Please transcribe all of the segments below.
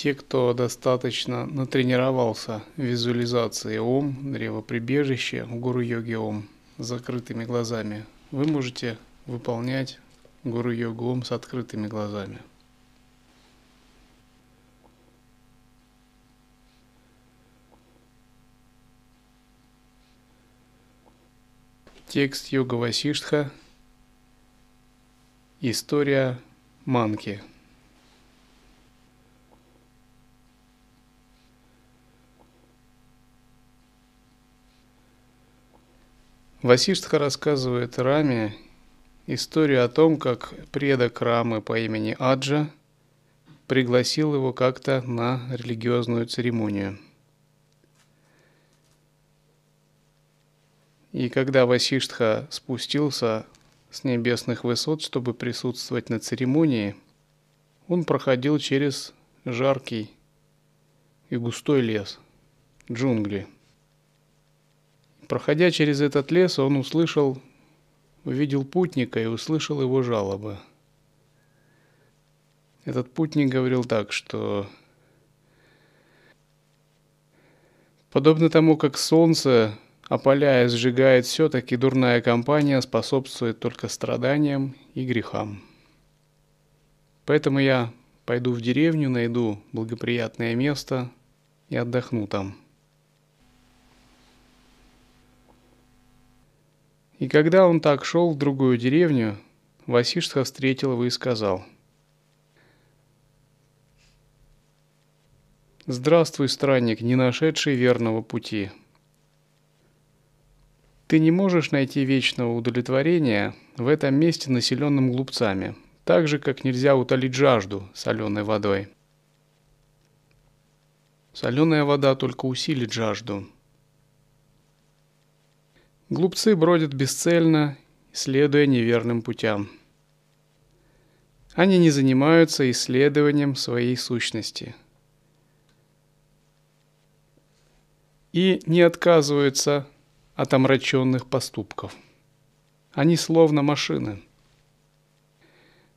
Те, кто достаточно натренировался в визуализации Ом, древо прибежища, гуру-йоги Ом с закрытыми глазами, вы можете выполнять гуру-йогу Ом с открытыми глазами. Текст Йога Васиштха. История Манки. Васиштха рассказывает Раме историю о том, как предок Рамы по имени Аджа пригласил его как-то на религиозную церемонию. И когда Васиштха спустился с небесных высот, чтобы присутствовать на церемонии, он проходил через жаркий и густой лес, джунгли. Проходя через этот лес, он увидел путника и услышал его жалобы. Этот путник говорил так, что подобно тому, как солнце, опаляя, сжигает все, так и дурная компания способствует только страданиям и грехам. Поэтому я пойду в деревню, найду благоприятное место и отдохну там. И когда он так шел в другую деревню, Васиштха встретил его и сказал: «Здравствуй, странник, не нашедший верного пути. Ты не можешь найти вечного удовлетворения в этом месте, населенном глупцами, так же, как нельзя утолить жажду соленой водой. Соленая вода только усилит жажду. Глупцы бродят бесцельно, следуя неверным путям. Они не занимаются исследованием своей сущности и не отказываются от омраченных поступков. Они словно машины.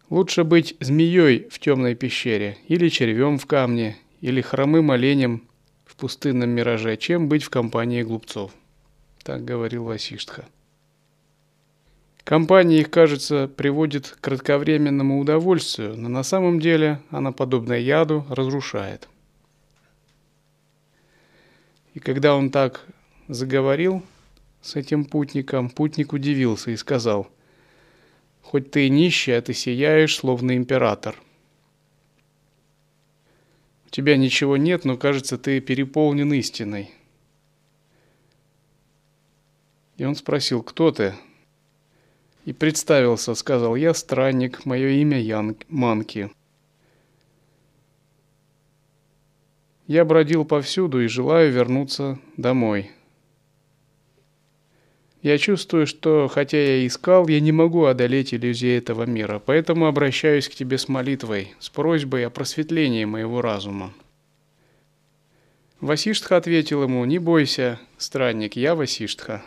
Лучше быть змеей в темной пещере, или червем в камне, или хромым оленем в пустынном мираже, чем быть в компании глупцов». Так говорил Васиштха. Компания их, кажется, приводит к кратковременному удовольствию, но на самом деле она, подобно яду, разрушает. И когда он так заговорил с этим путником, путник удивился и сказал: «Хоть ты и нищий, а ты сияешь, словно император. У тебя ничего нет, но, кажется, ты переполнен истиной». И он спросил: «Кто ты?» И представился, сказал: «Я странник, мое имя Манки. Я бродил повсюду и желаю вернуться домой. Я чувствую, что, хотя я искал, я не могу одолеть иллюзии этого мира, поэтому обращаюсь к тебе с молитвой, с просьбой о просветлении моего разума». Васиштха ответил ему: «Не бойся, странник, я Васиштха.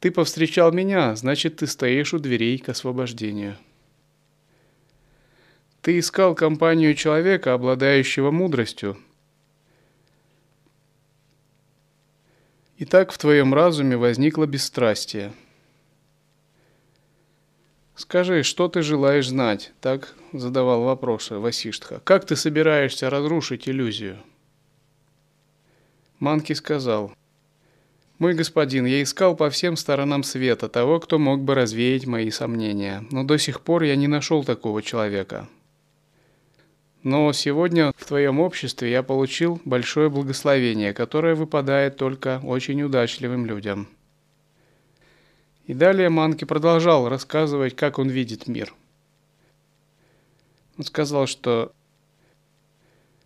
Ты повстречал меня, значит, ты стоишь у дверей к освобождению. Ты искал компанию человека, обладающего мудростью. И так в твоем разуме возникло бесстрастие. Скажи, что ты желаешь знать?» Так задавал вопросы Васиштха. «Как ты собираешься разрушить иллюзию? Манки сказал: «Мой господин, я искал по всем сторонам света того, кто мог бы развеять мои сомнения, но до сих пор я не нашел такого человека. Но сегодня в твоем обществе я получил большое благословение, которое выпадает только очень удачливым людям». И далее Манки продолжал рассказывать, как он видит мир. Он сказал, что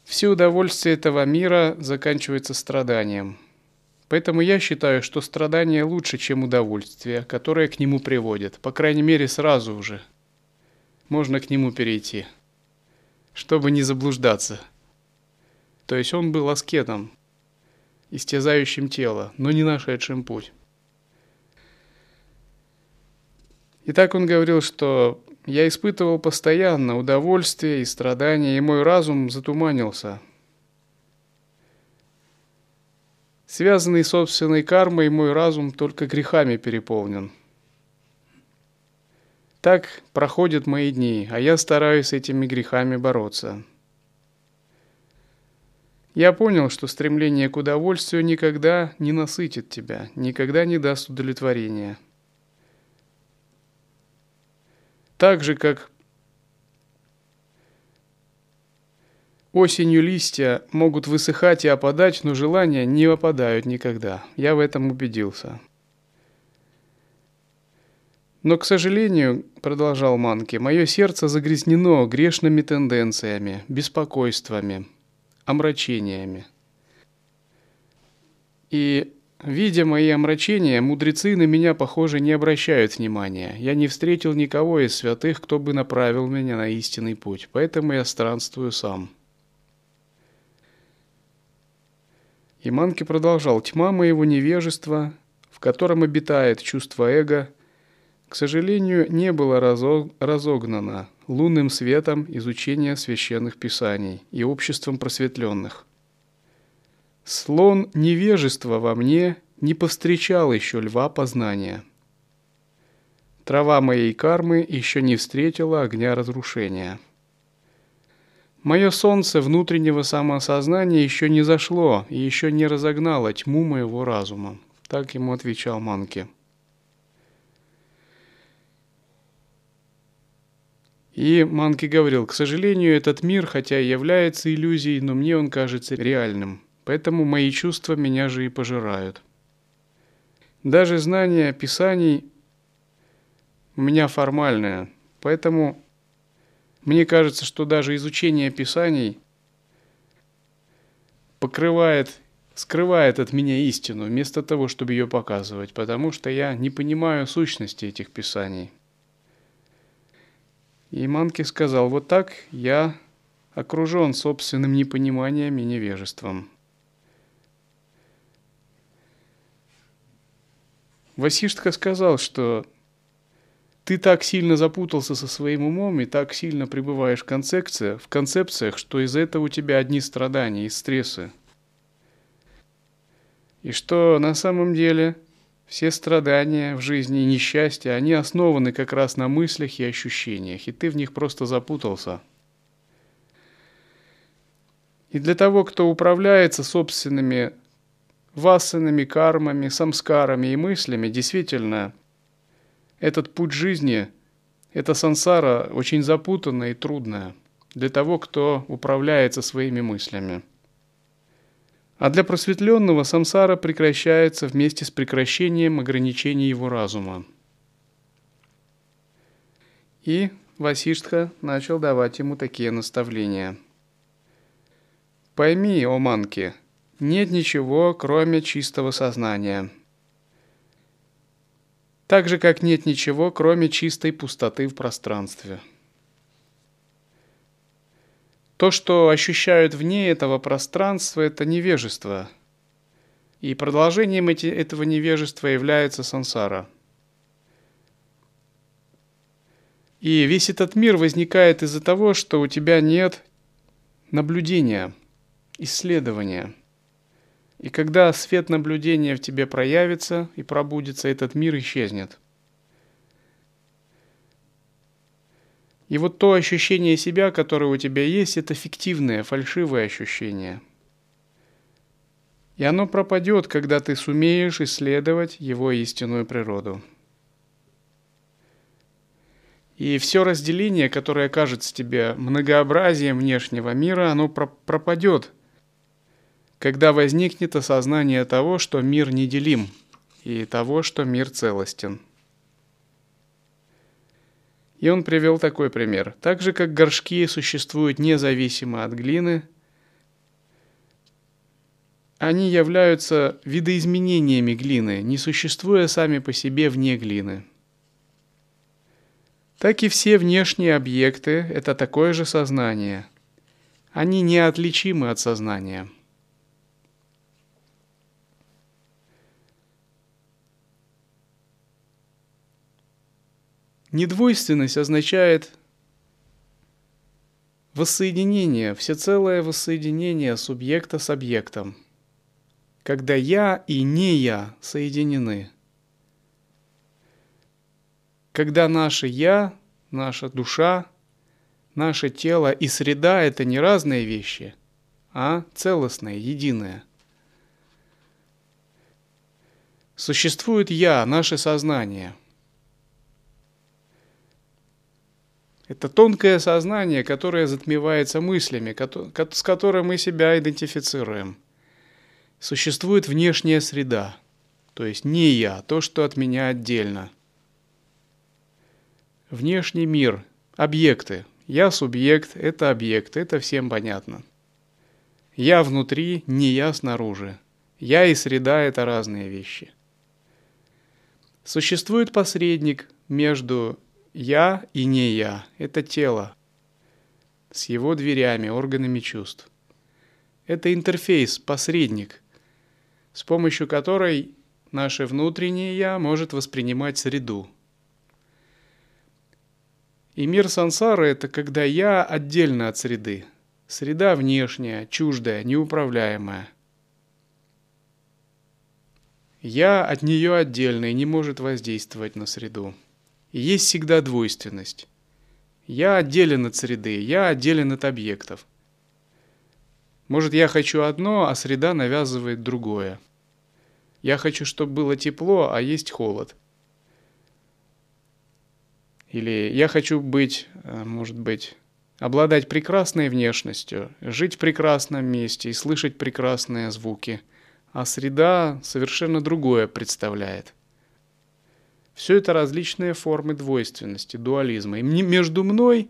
все удовольствие этого мира заканчивается страданием. Поэтому я считаю, что страдание лучше, чем удовольствие, которое к нему приводит. По крайней мере, сразу уже можно к нему перейти, чтобы не заблуждаться. То есть он был аскетом, истязающим тело, но не нашедшим путь. Итак, он говорил, что я испытывал постоянно удовольствие и страдания, и мой разум затуманился. Связанный собственной кармой, мой разум только грехами переполнен. Так проходят мои дни, а я стараюсь с этими грехами бороться. Я понял, что стремление к удовольствию никогда не насытит тебя, никогда не даст удовлетворения. Так же, как осенью листья могут высыхать и опадать, но желания не опадают никогда. Я в этом убедился. Но, к сожалению, продолжал Манки, мое сердце загрязнено грешными тенденциями, беспокойствами, омрачениями. И, видя мои омрачения, мудрецы на меня, похоже, не обращают внимания. Я не встретил никого из святых, кто бы направил меня на истинный путь, поэтому я странствую сам. И Манки продолжал: «Тьма моего невежества, в котором обитает чувство эго, к сожалению, не была разогнана лунным светом изучения священных писаний и обществом просветленных. Слон невежества во мне не повстречал еще льва познания. Трава моей кармы еще не встретила огня разрушения. Мое солнце внутреннего самосознания еще не зашло и еще не разогнало тьму моего разума». Так ему отвечал Манки. И Манки говорил: «К сожалению, этот мир, хотя и является иллюзией, но мне он кажется реальным, поэтому мои чувства меня же и пожирают. Даже знание писаний у меня формальное, поэтому мне кажется, что даже изучение писаний скрывает от меня истину, вместо того, чтобы ее показывать, потому что я не понимаю сущности этих писаний». И Манки сказал: «Вот так я окружен собственным непониманием и невежеством». Васиштха сказал, что ты так сильно запутался со своим умом и так сильно пребываешь в концепциях, что из-за этого у тебя одни страдания и стрессы. И что на самом деле все страдания в жизни и несчастья, они основаны как раз на мыслях и ощущениях, и ты в них просто запутался. И для того, кто управляется собственными васанами, кармами, самскарами и мыслями, действительно, этот путь жизни, эта сансара очень запутанная и трудная для того, кто управляется своими мыслями. А для просветленного сансара прекращается вместе с прекращением ограничений его разума. И Васиштха начал давать ему такие наставления. «Пойми, о Манки, нет ничего, кроме чистого сознания. Так же, как нет ничего, кроме чистой пустоты в пространстве. То, что ощущают вне этого пространства, это невежество. И продолжением этого невежества является сансара. И весь этот мир возникает из-за того, что у тебя нет наблюдения, исследования. И когда свет наблюдения в тебе проявится и пробудится, этот мир исчезнет. И вот то ощущение себя, которое у тебя есть, это фиктивное, фальшивое ощущение. и оно пропадет, когда ты сумеешь исследовать его истинную природу. И все разделение, которое кажется тебе многообразием внешнего мира, оно пропадет, когда возникнет осознание того, что мир неделим, и того, что мир целостен. И он привел такой пример. Так же, как горшки существуют независимо от глины, они являются видоизменениями глины, не существуя сами по себе вне глины. Так и все внешние объекты – это такое же сознание. Они неотличимы от сознания. Недвойственность означает воссоединение, всецелое воссоединение субъекта с объектом, когда «я» и «не я» соединены. Когда наше «я», наша душа, наше тело и среда – это не разные вещи, а целостное, единое. Существует «я», наше сознание. Это тонкое сознание, которое затмевается мыслями, с которой мы себя идентифицируем. Существует внешняя среда, то есть «не я», то, что от меня отдельно. Внешний мир, объекты. Я субъект, это объект, это всем понятно. Я внутри, не я снаружи. Я и среда – это разные вещи. Существует посредник между я и не я. Это тело с его дверями, органами чувств. Это интерфейс, посредник, с помощью которой наше внутреннее я может воспринимать среду. И мир сансары – это когда я отдельно от среды. Среда внешняя, чуждая, неуправляемая. Я от нее отдельно и не может воздействовать на среду. И есть всегда двойственность. Я отделен от среды, я отделен от объектов. Может, я хочу одно, а среда навязывает другое. Я хочу, чтобы было тепло, а есть холод. Или я хочу быть, может быть, обладать прекрасной внешностью, жить в прекрасном месте и слышать прекрасные звуки, а среда совершенно другое представляет. Все это различные формы двойственности, дуализма. И между моими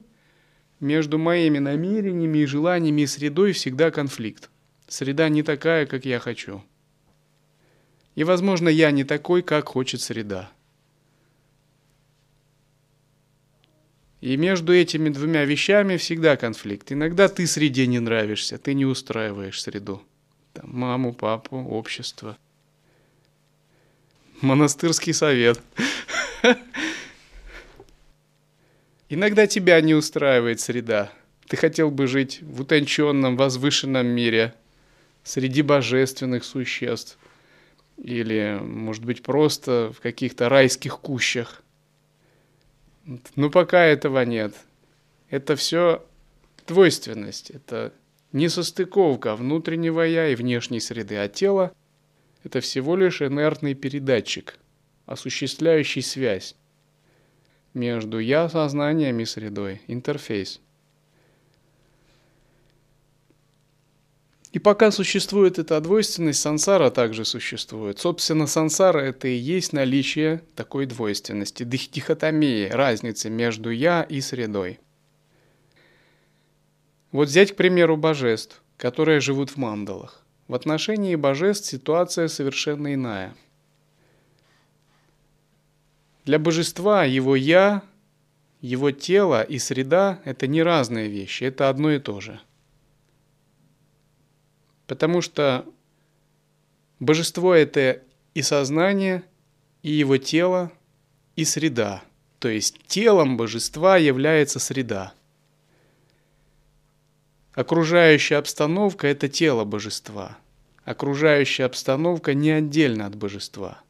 намерениями и желаниями и средой всегда конфликт. Среда не такая, как я хочу. И, возможно, я не такой, как хочет среда. И между этими двумя вещами всегда конфликт. Иногда ты среде не нравишься, ты не устраиваешь среду. Там, маму, папу, общество. Монастырский совет. Иногда тебя не устраивает среда. Ты хотел бы жить в утонченном, возвышенном мире, среди божественных существ. Или, может быть, просто в каких-то райских кущах. Но пока этого нет. Это все двойственность, это несостыковка внутреннего я и внешней среды. А тело – это всего лишь инертный передатчик, осуществляющий связь между я, сознанием и средой, интерфейс. И пока существует эта двойственность, сансара также существует. Собственно, сансара – это и есть наличие такой двойственности, дихотомии, разницы между «я» и средой. Вот взять, к примеру, божеств, которые живут в мандалах. В отношении божеств ситуация совершенно иная. Для божества его «я», его тело и среда – это не разные вещи, это одно и то же. Потому что божество – это и сознание, и его тело, и среда. То есть телом божества является среда. Окружающая обстановка – это тело божества. Окружающая обстановка не отдельно от божества.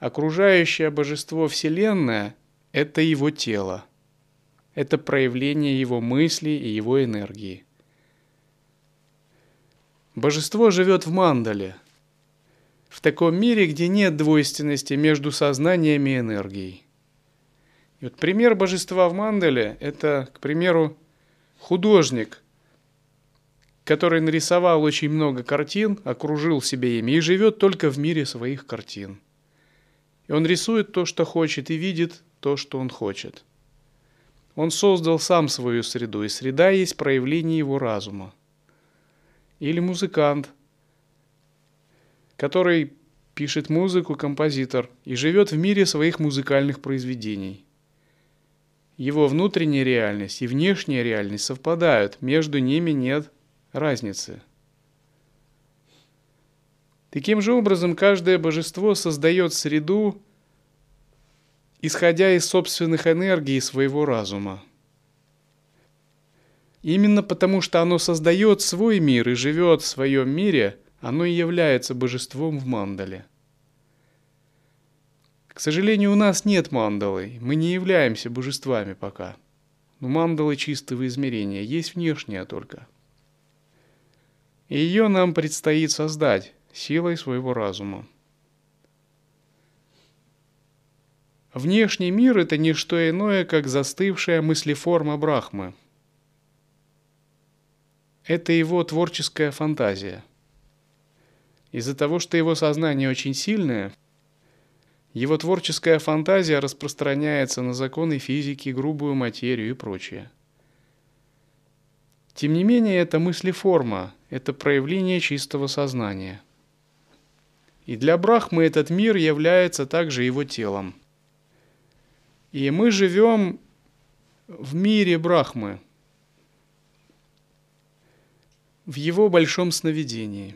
Окружающее божество Вселенная – это его тело. Это проявление его мыслей и его энергии. Божество живет в мандале, в таком мире, где нет двойственности между сознанием и энергией. И вот пример божества в мандале – это, к примеру, художник, который нарисовал очень много картин, окружил себя ими и живет только в мире своих картин. И он рисует то, что хочет, и видит то, что он хочет. Он создал сам свою среду, и среда есть проявление его разума. Или музыкант, который пишет музыку, композитор, и живет в мире своих музыкальных произведений. Его внутренняя реальность и внешняя реальность совпадают, между ними нет разницы. Таким же образом, каждое божество создает среду, исходя из собственных энергий своего разума. Именно потому, что оно создает свой мир и живет в своем мире, оно и является божеством в мандале. К сожалению, у нас нет мандалы, мы не являемся божествами пока. Но мандалы чистого измерения, есть внешняя только. И ее нам предстоит создать силой своего разума. Внешний мир – это не что иное, как застывшая мыслеформа Брахмы. Это его творческая фантазия. Из-за того, что его сознание очень сильное, его творческая фантазия распространяется на законы физики, грубую материю и прочее. Тем не менее, это мыслеформа, это проявление чистого сознания. И для Брахмы этот мир является также его телом. И мы живем в мире Брахмы, в его большом сновидении.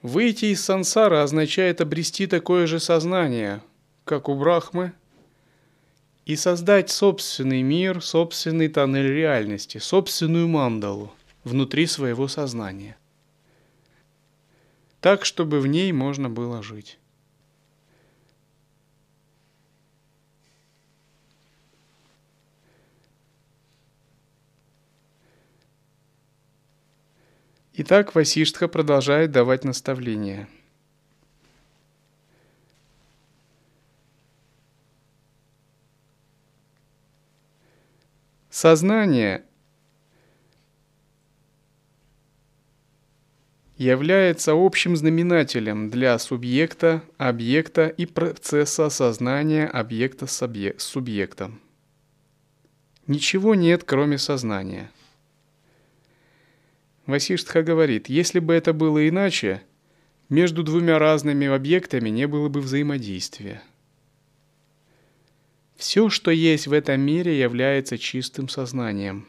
Выйти из сансары означает обрести такое же сознание, как у Брахмы, и создать собственный мир, собственный тоннель реальности, собственную мандалу внутри своего сознания. Так, чтобы в ней можно было жить. Итак, Васиштха продолжает давать наставления. Сознание является общим знаменателем для субъекта, объекта и процесса сознания объекта с субъектом. Ничего нет, кроме сознания. Васиштха говорит, если бы это было иначе, между двумя разными объектами не было бы взаимодействия. Все, что есть в этом мире, является чистым сознанием.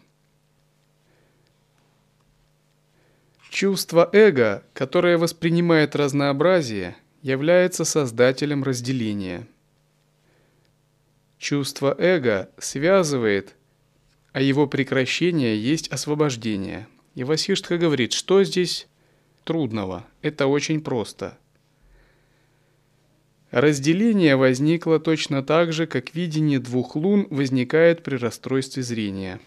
Чувство эго, которое воспринимает разнообразие, является создателем разделения. Чувство эго связывает, а его прекращение есть освобождение. И Васиштха говорит, что здесь трудного? Это очень просто. Разделение возникло точно так же, как видение двух лун возникает при расстройстве зрения.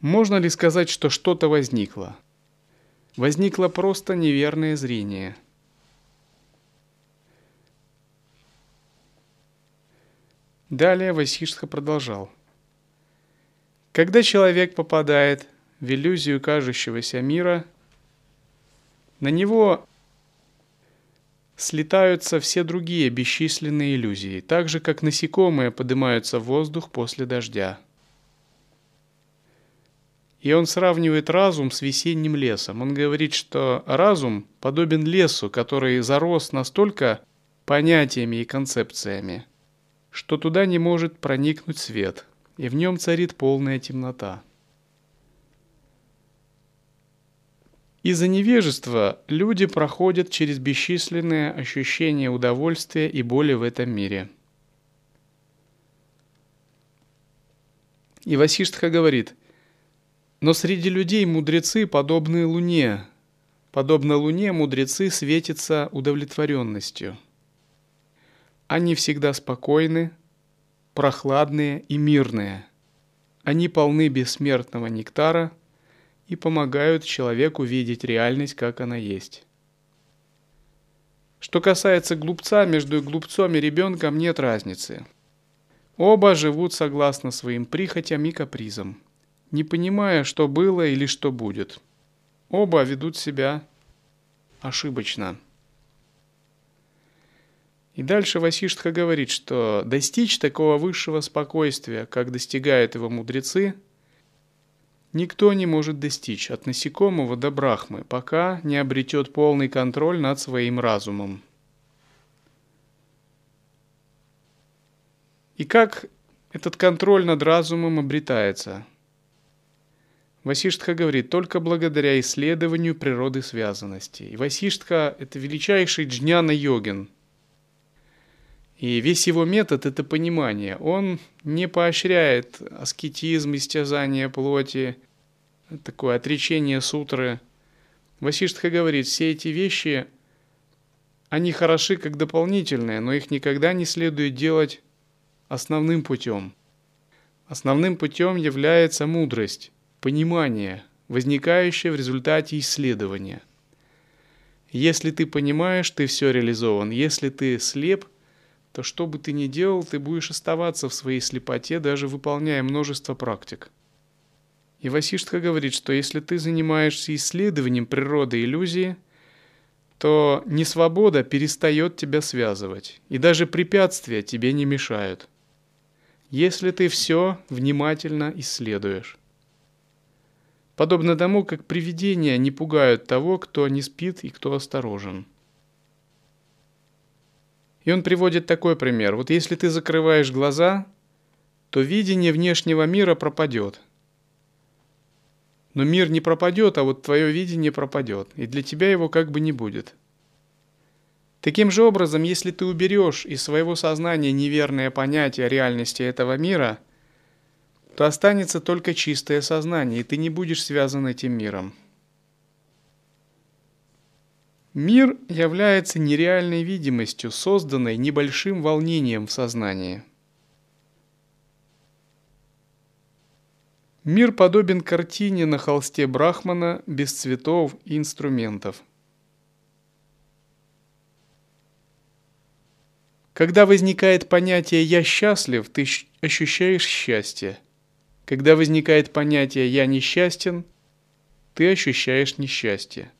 Можно ли сказать, что что-то возникло? Возникло просто неверное зрение. Далее Васиштха продолжал. Когда человек попадает в иллюзию кажущегося мира, на него слетаются все другие бесчисленные иллюзии, так же, как насекомые поднимаются в воздух после дождя. И он сравнивает разум с весенним лесом. Он говорит, что разум подобен лесу, который зарос настолько понятиями и концепциями, что туда не может проникнуть свет. И в нем царит полная темнота. Из-за невежества люди проходят через бесчисленные ощущения удовольствия и боли в этом мире. И Васиштха говорит, но среди людей мудрецы подобны Луне. Подобно Луне мудрецы светятся удовлетворенностью. Они всегда спокойны, прохладные и мирные. Они полны бессмертного нектара и помогают человеку видеть реальность, как она есть. Что касается глупца, между глупцом и ребенком нет разницы. Оба живут согласно своим прихотям и капризам, не понимая, что было или что будет. Оба ведут себя ошибочно. И дальше Васиштха говорит, что достичь такого высшего спокойствия, как достигают его мудрецы, никто не может достичь от насекомого до Брахмы, пока не обретет полный контроль над своим разумом. И как этот контроль над разумом обретается? Васиштха говорит, только благодаря исследованию природы связанности. И Васиштха – это величайший джняна-йогин. И весь его метод – это понимание. Он не поощряет аскетизм, истязание плоти, такое отречение сутры. Васиштха говорит, все эти вещи, они хороши как дополнительные, но их никогда не следует делать основным путем. Основным путем является мудрость, понимание, возникающее в результате исследования. Если ты понимаешь, ты все реализован. Если ты слеп, то что бы ты ни делал, ты будешь оставаться в своей слепоте, даже выполняя множество практик. И Васиштха говорит, что если ты занимаешься исследованием природы иллюзии, то несвобода перестает тебя связывать, и даже препятствия тебе не мешают, если ты все внимательно исследуешь. Подобно тому, как привидения не пугают того, кто не спит и кто осторожен. И он приводит такой пример. Вот если ты закрываешь глаза, то видение внешнего мира пропадет. Но мир не пропадет, а вот твое видение пропадет, и для тебя его как бы не будет. Таким же образом, если ты уберешь из своего сознания неверное понятие реальности этого мира, то останется только чистое сознание, и ты не будешь связан этим миром. Мир является нереальной видимостью, созданной небольшим волнением в сознании. Мир подобен картине на холсте Брахмана без цветов и инструментов. Когда возникает понятие «я счастлив», ты ощущаешь счастье. Когда возникает понятие «я несчастен», ты ощущаешь несчастье.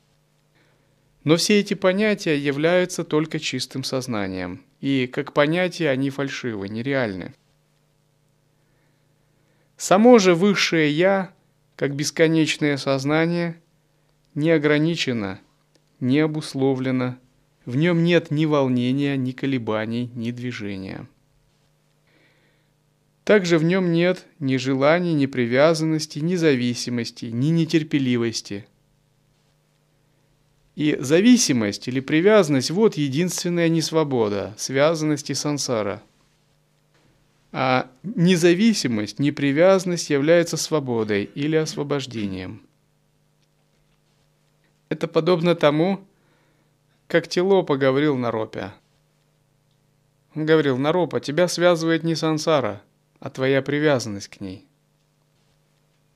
Но все эти понятия являются только чистым сознанием, и как понятия они фальшивы, нереальны. Само же высшее «я», как бесконечное сознание, не ограничено, не обусловлено, в нем нет ни волнения, ни колебаний, ни движения. Также в нем нет ни желаний, ни привязанности, ни зависимости, ни нетерпеливости. И зависимость или привязанность – вот единственная несвобода, связанность и сансара. А независимость, непривязанность является свободой или освобождением. Это подобно тому, как Тилопа говорил Наропе. Он говорил: «Наропа, тебя связывает не сансара, а твоя привязанность к ней.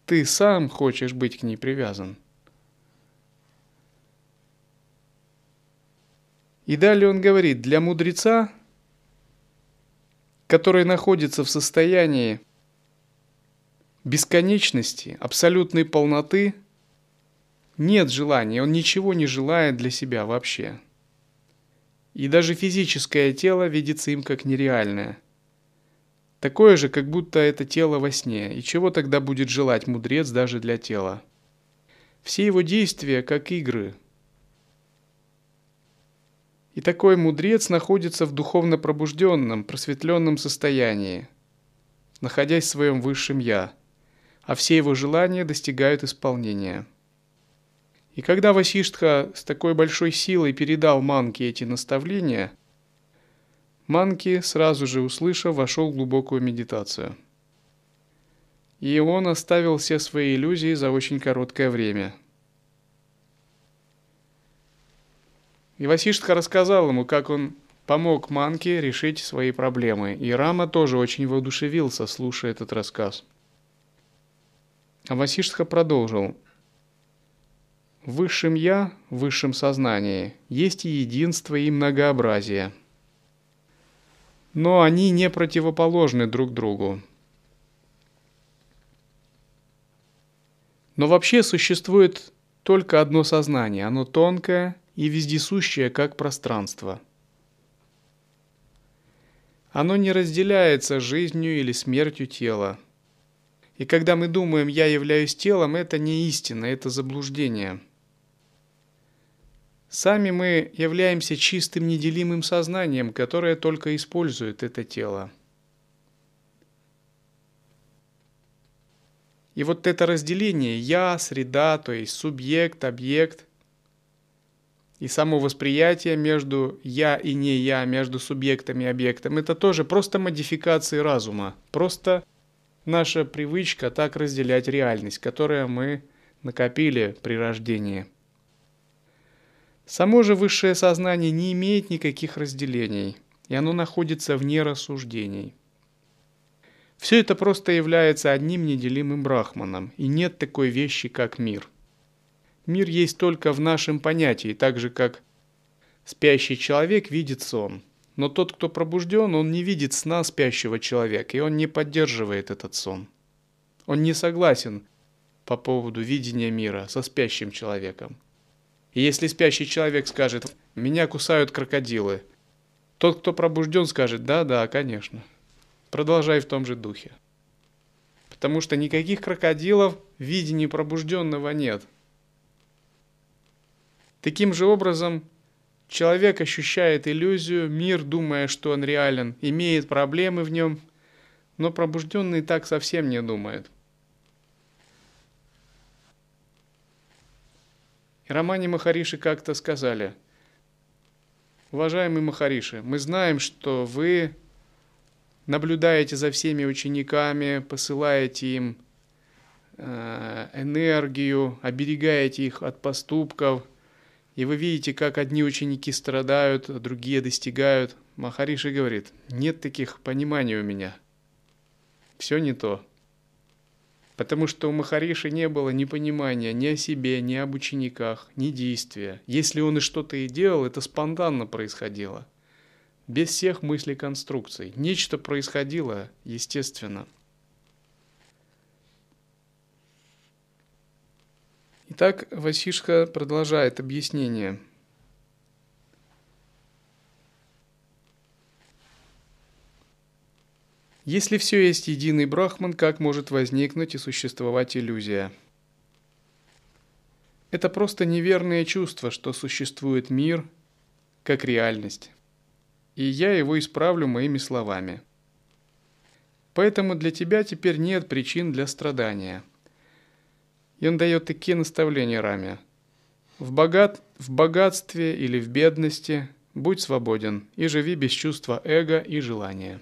Ты сам хочешь быть к ней привязан». И далее он говорит, для мудреца, который находится в состоянии бесконечности, абсолютной полноты, нет желания, он ничего не желает для себя вообще. И даже физическое тело видится им как нереальное. Такое же, как будто это тело во сне. И чего тогда будет желать мудрец даже для тела? Все его действия как игры. И такой мудрец находится в духовно пробужденном, просветленном состоянии, находясь в своем высшем «я», а все его желания достигают исполнения. И когда Васиштха с такой большой силой передал Манки эти наставления, Манки, сразу же услышав, вошел в глубокую медитацию. И он оставил все свои иллюзии за очень короткое время. И Васиштха рассказал ему, как он помог Манки решить свои проблемы, и Рама тоже очень воодушевился, слушая этот рассказ. А Васиштха продолжил. В высшем «я», в высшем сознании, есть и единство, и многообразие. Но они не противоположны друг другу. Но вообще существует только одно сознание, оно тонкое и вездесущее, как пространство. Оно не разделяется жизнью или смертью тела. И когда мы думаем «я являюсь телом», это не истина, это заблуждение. Сами мы являемся чистым неделимым сознанием, которое только использует это тело. И вот это разделение «я», «среда», то есть субъект, объект, и само восприятие между «я» и «не я», между субъектом и объектом, это тоже просто модификации разума, просто наша привычка так разделять реальность, которую мы накопили при рождении. Само же высшее сознание не имеет никаких разделений, и оно находится вне рассуждений. Все это просто является одним неделимым брахманом, и нет такой вещи, как мир. Мир есть только в нашем понятии, так же, как спящий человек видит сон. Но тот, кто пробужден, он не видит сна спящего человека, и он не поддерживает этот сон. Он не согласен по поводу видения мира со спящим человеком. И если спящий человек скажет «меня кусают крокодилы», тот, кто пробужден, скажет «да, конечно, продолжай в том же духе». Потому что никаких крокодилов в видении пробужденного нет. Таким же образом, человек ощущает иллюзию, мир, думая, что он реален, имеет проблемы в нем, но пробужденный так совсем не думает. И Рамане Махарши как-то сказали: «Уважаемый Махарши, мы знаем, что вы наблюдаете за всеми учениками, посылаете им энергию, оберегаете их от поступков, и вы видите, как одни ученики страдают, а другие достигают». Махарши говорит: «Нет таких пониманий у меня. Все не то». Потому что у Махарши не было ни понимания ни о себе, ни об учениках, ни действия. Если он и что-то и делал, это спонтанно происходило. Без всех мыслей конструкций. Нечто происходило, естественно. Итак, Васиштха продолжает объяснение. Если все есть единый брахман, как может возникнуть и существовать иллюзия? Это просто неверное чувство, что существует мир как реальность. И я его исправлю моими словами. Поэтому для тебя теперь нет причин для страдания. И он дает такие наставления Раме. В богатстве или в бедности будь свободен и живи без чувства эго и желания.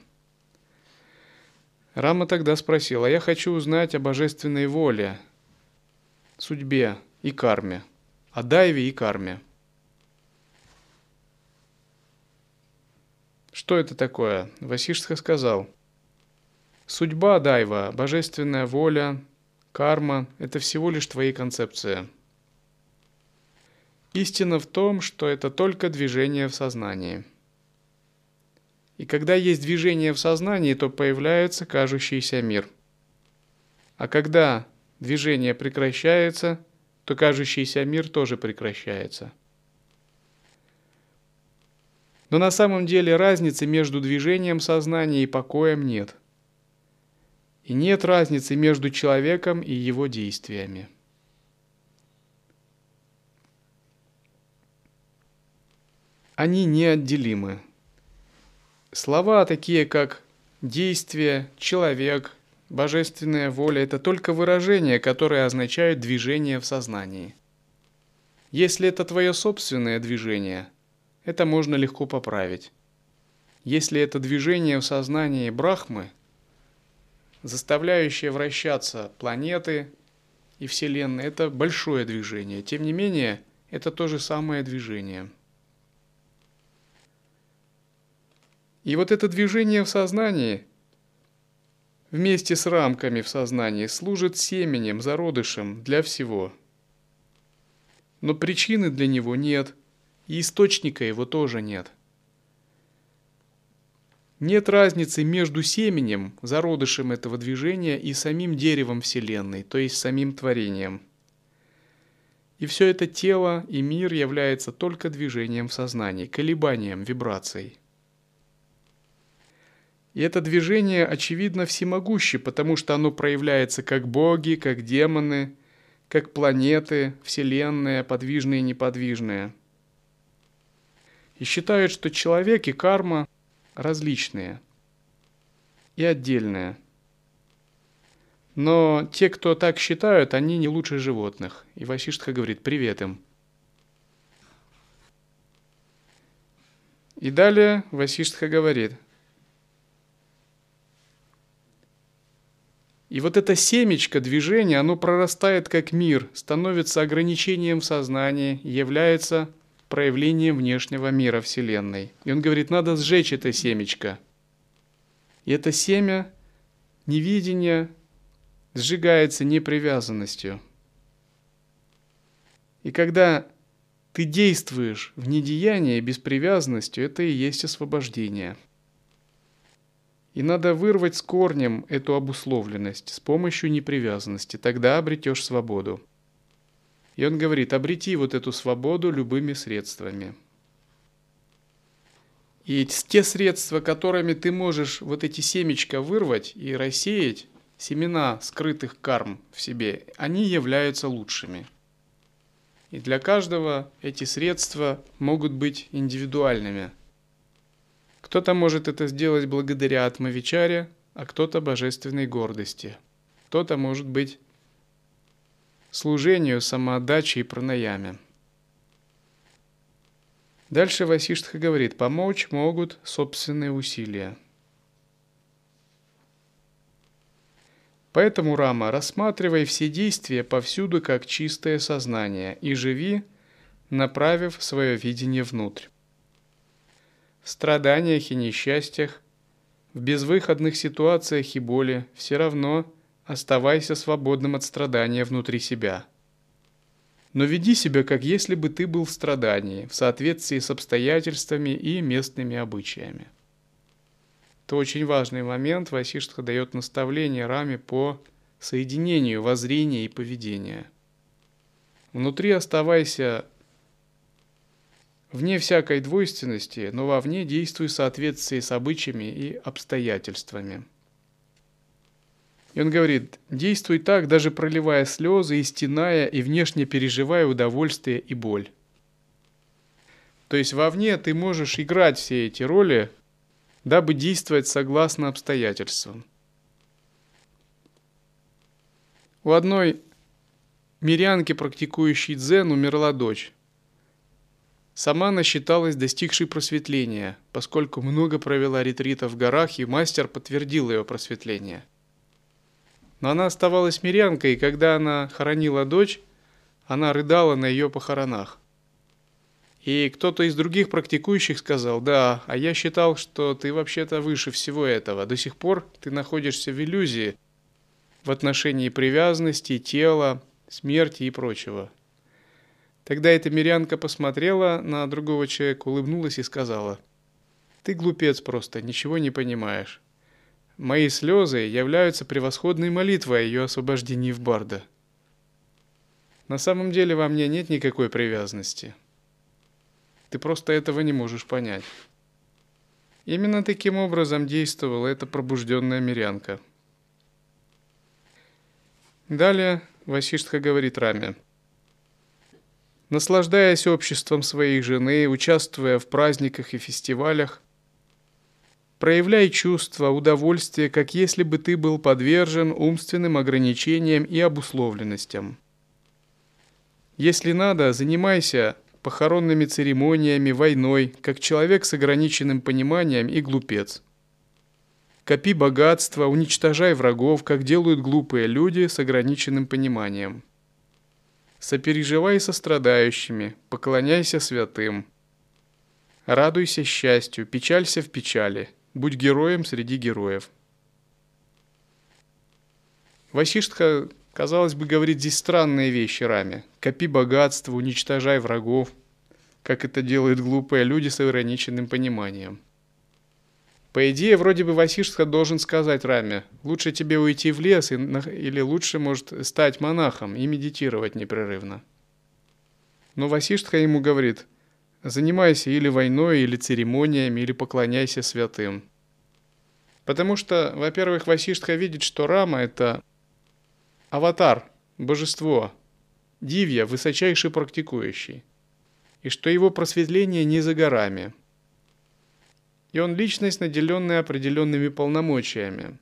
Рама тогда спросил: «А я хочу узнать о божественной воле, судьбе и карме, о дайве и карме. Что это такое?» Васиштха сказал: «Судьба дайва, божественная воля, карма – это всего лишь твои концепции. Истина в том, что это только движение в сознании. И когда есть движение в сознании, то появляется кажущийся мир. А когда движение прекращается, то кажущийся мир тоже прекращается. Но на самом деле разницы между движением сознания и покоем нет. И нет разницы между человеком и его действиями». Они неотделимы. Слова, такие как «действие», «человек», «божественная воля» — это только выражения, которые означают движение в сознании. Если это твое собственное движение, это можно легко поправить. Если это движение в сознании Брахмы, заставляющее вращаться планеты и Вселенная, это большое движение. Тем не менее, это то же самое движение. И вот это движение в сознании вместе с рамками в сознании служит семенем, зародышем для всего. Но причины для него нет, и источника его тоже нет. Нет разницы между семенем, зародышем этого движения, и самим деревом Вселенной, то есть самим творением. И все это тело и мир является только движением в сознании, колебанием, вибрацией. И это движение, очевидно, всемогуще, потому что оно проявляется как боги, как демоны, как планеты, вселенная, подвижные и неподвижные. И считают, что человек и карма различные и отдельные. Но те, кто так считают, они не лучше животных. И Васиштха говорит: привет им. И далее Васиштха говорит: и вот это семечко движения, оно прорастает как мир, становится ограничением в сознании, является проявлением внешнего мира Вселенной. И он говорит, надо сжечь это семечко. И это семя невидения сжигается непривязанностью. И когда ты действуешь в недеянии, без привязанности, это и есть освобождение. И надо вырвать с корнем эту обусловленность с помощью непривязанности. Тогда обретешь свободу. И он говорит, обрети вот эту свободу любыми средствами. И те средства, которыми ты можешь вот эти семечка вырвать и рассеять, семена скрытых карм в себе, они являются лучшими. И для каждого эти средства могут быть индивидуальными. Кто-то может это сделать благодаря Атмавичаре, а кто-то божественной гордости. Кто-то может быть служению, самоотдаче и пранаяме. Дальше Васиштха говорит, помочь могут собственные усилия. Поэтому, Рама, рассматривай все действия повсюду как чистое сознание и живи, направив свое видение внутрь. В страданиях и несчастьях, в безвыходных ситуациях и боли все равно оставайся свободным от страдания внутри себя. Но веди себя, как если бы ты был в страдании, в соответствии с обстоятельствами и местными обычаями. Это очень важный момент. Васиштха дает наставление Раме по соединению воззрения и поведения. Внутри оставайся вне всякой двойственности, но вовне действуй в соответствии с обычаями и обстоятельствами. И он говорит, действуй так, даже проливая слезы и стеная, и внешне переживая удовольствие и боль. То есть вовне ты можешь играть все эти роли, дабы действовать согласно обстоятельствам. У одной мирянки, практикующей дзен, умерла дочь. Сама она считалась достигшей просветления, поскольку много провела ретрита в горах, и мастер подтвердил ее просветление. Но она оставалась мирянкой, и когда она хоронила дочь, она рыдала на ее похоронах. И кто-то из других практикующих сказал, да, а я считал, что ты вообще-то выше всего этого, до сих пор ты находишься в иллюзии в отношении привязанности, тела, смерти и прочего. Тогда эта мирянка посмотрела на другого человека, улыбнулась и сказала, «Ты глупец просто, ничего не понимаешь. Мои слезы являются превосходной молитвой о ее освобождении в Бардо. На самом деле во мне нет никакой привязанности. Ты просто этого не можешь понять». Именно таким образом действовала эта пробужденная мирянка. Далее Васиштха говорит Раме, наслаждаясь обществом своей жены, участвуя в праздниках и фестивалях, проявляй чувство удовольствия, как если бы ты был подвержен умственным ограничениям и обусловленностям. Если надо, занимайся похоронными церемониями, войной, как человек с ограниченным пониманием и глупец. Копи богатство, уничтожай врагов, как делают глупые люди с ограниченным пониманием. Сопереживай со страдающими, поклоняйся святым. Радуйся счастью, печалься в печали, Будь героем среди героев. Васиштха, казалось бы, говорит здесь странные вещи Раме. Копи богатство, уничтожай врагов, как это делают глупые люди с ограниченным пониманием. По идее, вроде бы Васиштха должен сказать Раме: лучше тебе уйти в лес, или лучше, может, стать монахом и медитировать непрерывно. Но Васиштха ему говорит: занимайся или войной, или церемониями, или поклоняйся святым. Потому что, во-первых, Васиштха видит, что Рама – это аватар, божество, дивья, высочайший практикующий, и что его просветление не за горами. И он личность, наделенная определенными полномочиями.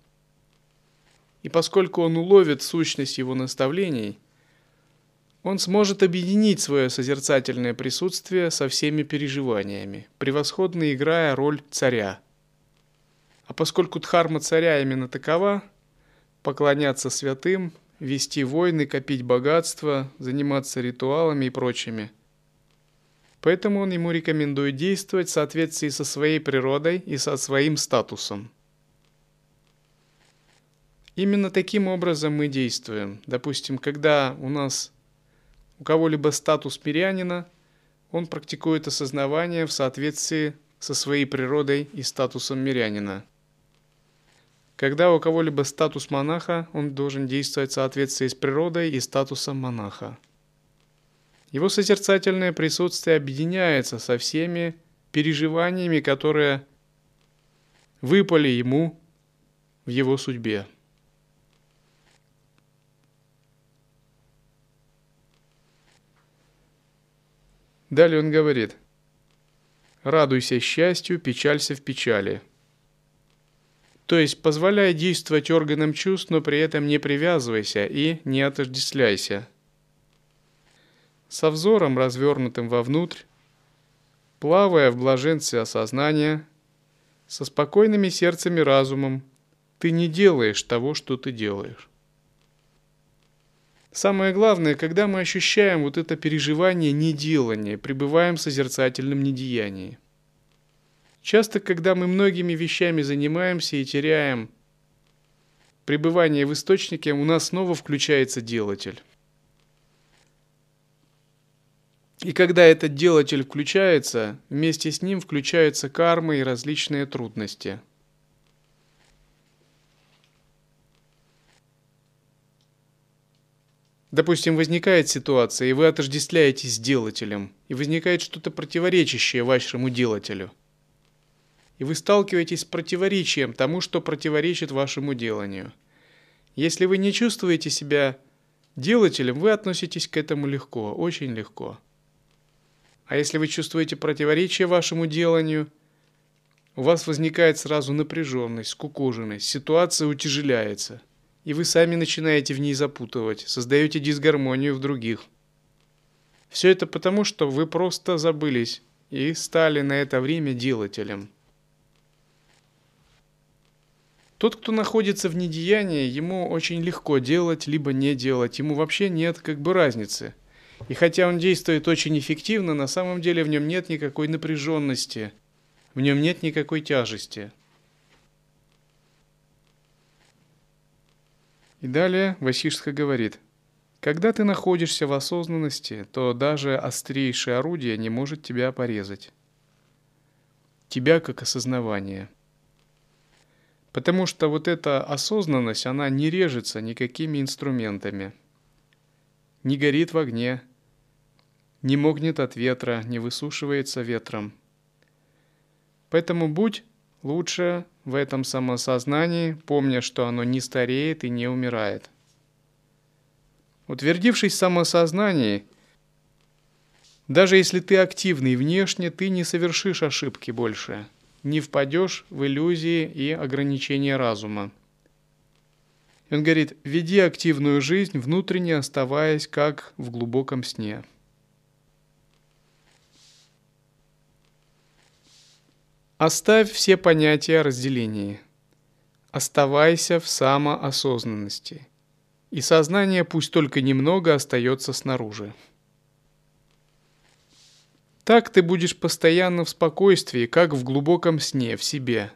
И поскольку он уловит сущность его наставлений, он сможет объединить свое созерцательное присутствие со всеми переживаниями, превосходно играя роль царя. А поскольку дхарма царя именно такова – поклоняться святым, вести войны, копить богатство, заниматься ритуалами и прочими – поэтому он ему рекомендует действовать в соответствии со своей природой и со своим статусом. Именно таким образом мы действуем. Допустим, когда у кого-либо статус мирянина, он практикует осознавание в соответствии со своей природой и статусом мирянина. Когда у кого-либо статус монаха, он должен действовать в соответствии с природой и статусом монаха. Его созерцательное присутствие объединяется со всеми переживаниями, которые выпали ему в его судьбе. Далее он говорит: «Радуйся счастью, печалься в печали». То есть позволяй действовать органам чувств, но при этом не привязывайся и не отождествляйся. Со взором, развернутым вовнутрь, плавая в блаженстве осознания, со спокойными сердцем и разумом, ты не делаешь того, что ты делаешь. Самое главное, когда мы ощущаем вот это переживание неделания, пребываем в созерцательном недеянии. Часто, когда мы многими вещами занимаемся и теряем пребывание в источнике, у нас снова включается делатель. И когда этот делатель включается, вместе с ним включаются кармы и различные трудности. Допустим, возникает ситуация, и вы отождествляетесь с делателем, и возникает что-то противоречащее вашему делателю. И вы сталкиваетесь с противоречием тому, что противоречит вашему деланию. Если вы не чувствуете себя делателем, вы относитесь к этому легко, очень легко. А если вы чувствуете противоречие вашему деланию, у вас возникает сразу напряженность, скукоженность, ситуация утяжеляется, и вы сами начинаете в ней запутывать, создаете дисгармонию в других. Все это потому, что вы просто забылись и стали на это время делателем. Тот, кто находится в недеянии, ему очень легко делать, либо не делать, ему вообще нет как бы разницы. И хотя он действует очень эффективно, на самом деле в нем нет никакой напряженности, в нем нет никакой тяжести. И далее Васиштха говорит: когда ты находишься в осознанности, то даже острейшее орудие не может тебя порезать. Тебя как осознавание. Потому что вот эта осознанность, она не режется никакими инструментами. Не горит в огне, не мокнет от ветра, не высушивается ветром. Поэтому будь лучше в этом самосознании, помня, что оно не стареет и не умирает. Утвердившись в самосознании, даже если ты активный внешне, ты не совершишь ошибки больше, не впадешь в иллюзии и ограничения разума. Он говорит: «Веди активную жизнь, внутренне оставаясь как в глубоком сне». Оставь все понятия о разделении. Оставайся в самоосознанности. И сознание пусть только немного остается снаружи. Так ты будешь постоянно в спокойствии, как в глубоком сне, в себе.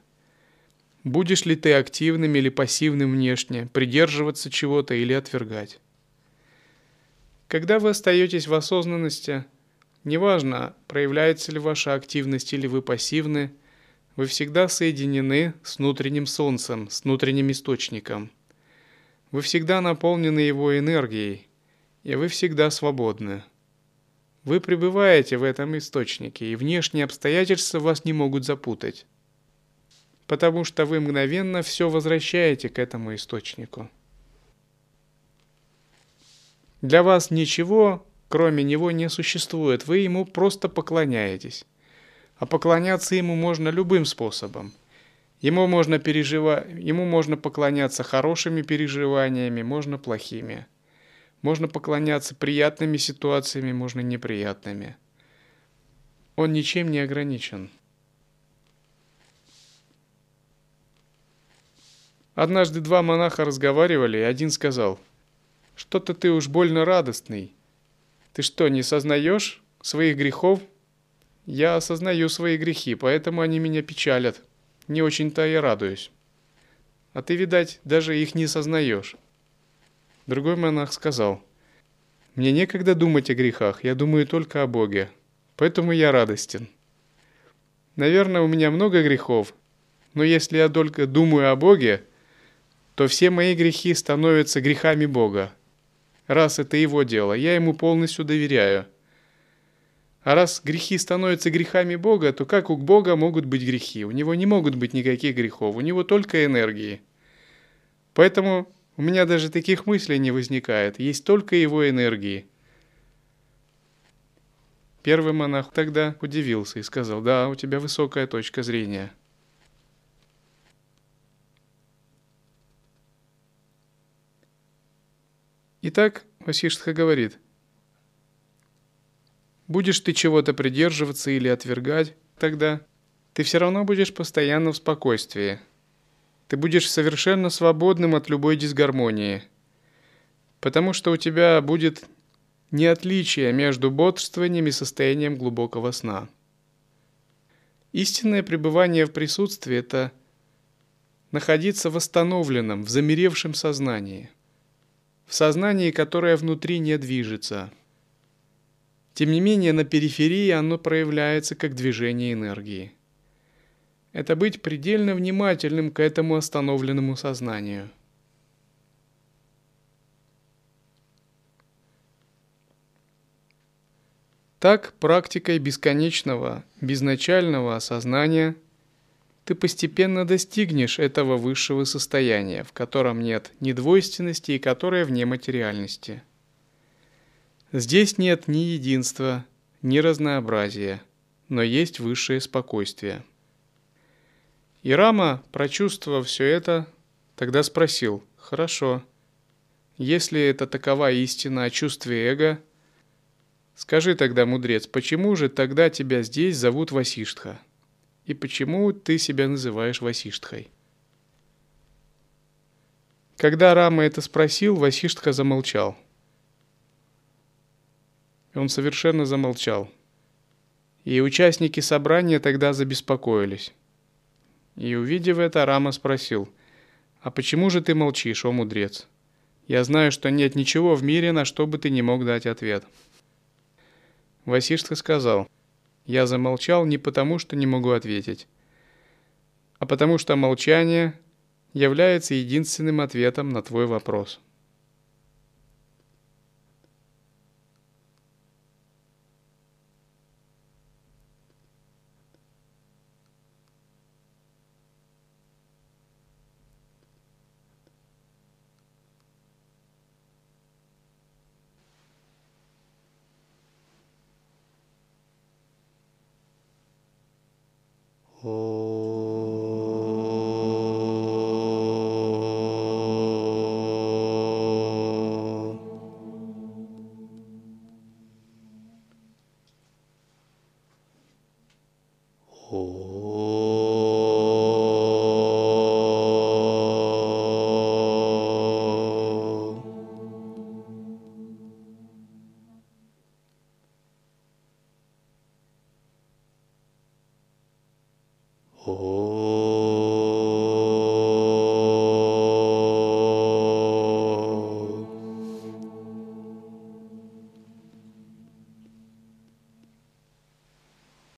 будешь ли ты активным или пассивным внешне, придерживаться чего-то или отвергать. Когда вы остаетесь в осознанности, неважно, проявляется ли ваша активность или вы пассивны, вы всегда соединены с внутренним солнцем, с внутренним источником. Вы всегда наполнены его энергией, и вы всегда свободны. Вы пребываете в этом источнике, и внешние обстоятельства вас не могут запутать, потому что вы мгновенно все возвращаете к этому источнику. Для вас ничего, кроме него, не существует, вы ему просто поклоняетесь. А поклоняться ему можно любым способом. Ему можно поклоняться хорошими переживаниями, можно плохими. Можно поклоняться приятными ситуациями, можно неприятными. Он ничем не ограничен. Однажды два монаха разговаривали, и один сказал: «Что-то ты уж больно радостный. Ты что, не сознаешь своих грехов?» «Я осознаю свои грехи, поэтому они меня печалят. Не очень-то я радуюсь». «А ты, видать, даже их не сознаешь». Другой монах сказал: «Мне некогда думать о грехах, я думаю только о Боге, поэтому я радостен. Наверное, у меня много грехов, но если я только думаю о Боге, то все мои грехи становятся грехами Бога. Раз это его дело, я ему полностью доверяю. А раз грехи становятся грехами Бога, то как у Бога могут быть грехи? У него не могут быть никаких грехов, у него только энергии. Поэтому у меня даже таких мыслей не возникает, есть только его энергии». Первый монах тогда удивился и сказал: «Да, у тебя высокая точка зрения». Итак, Васиштха говорит: будешь ты чего-то придерживаться или отвергать, тогда ты все равно будешь постоянно в спокойствии. Ты будешь совершенно свободным от любой дисгармонии, потому что у тебя будет неотличие между бодрствованием и состоянием глубокого сна. Истинное пребывание в присутствии – это находиться в восстановленном, в замеревшем сознании, в сознании, которое внутри не движется. Тем не менее, на периферии оно проявляется как движение энергии. Это быть предельно внимательным к этому остановленному сознанию. Так, практикой бесконечного, безначального осознания ты постепенно достигнешь этого высшего состояния, в котором нет ни двойственности и которое вне материальности. Здесь нет ни единства, ни разнообразия, но есть высшее спокойствие. И Рама, прочувствовав все это, тогда спросил: «Хорошо, если это такова истина о чувстве эго, скажи тогда, мудрец, почему же тогда тебя здесь зовут Васиштха? И почему ты себя называешь Васиштхой?» Когда Рама это спросил, Васиштха замолчал. Он совершенно замолчал. И участники собрания тогда забеспокоились. И, увидев это, Рама спросил: «А почему же ты молчишь, о мудрец? Я знаю, что нет ничего в мире, на что бы ты не мог дать ответ». Васиштха сказал: «Я замолчал не потому, что не могу ответить, а потому что молчание является единственным ответом на твой вопрос».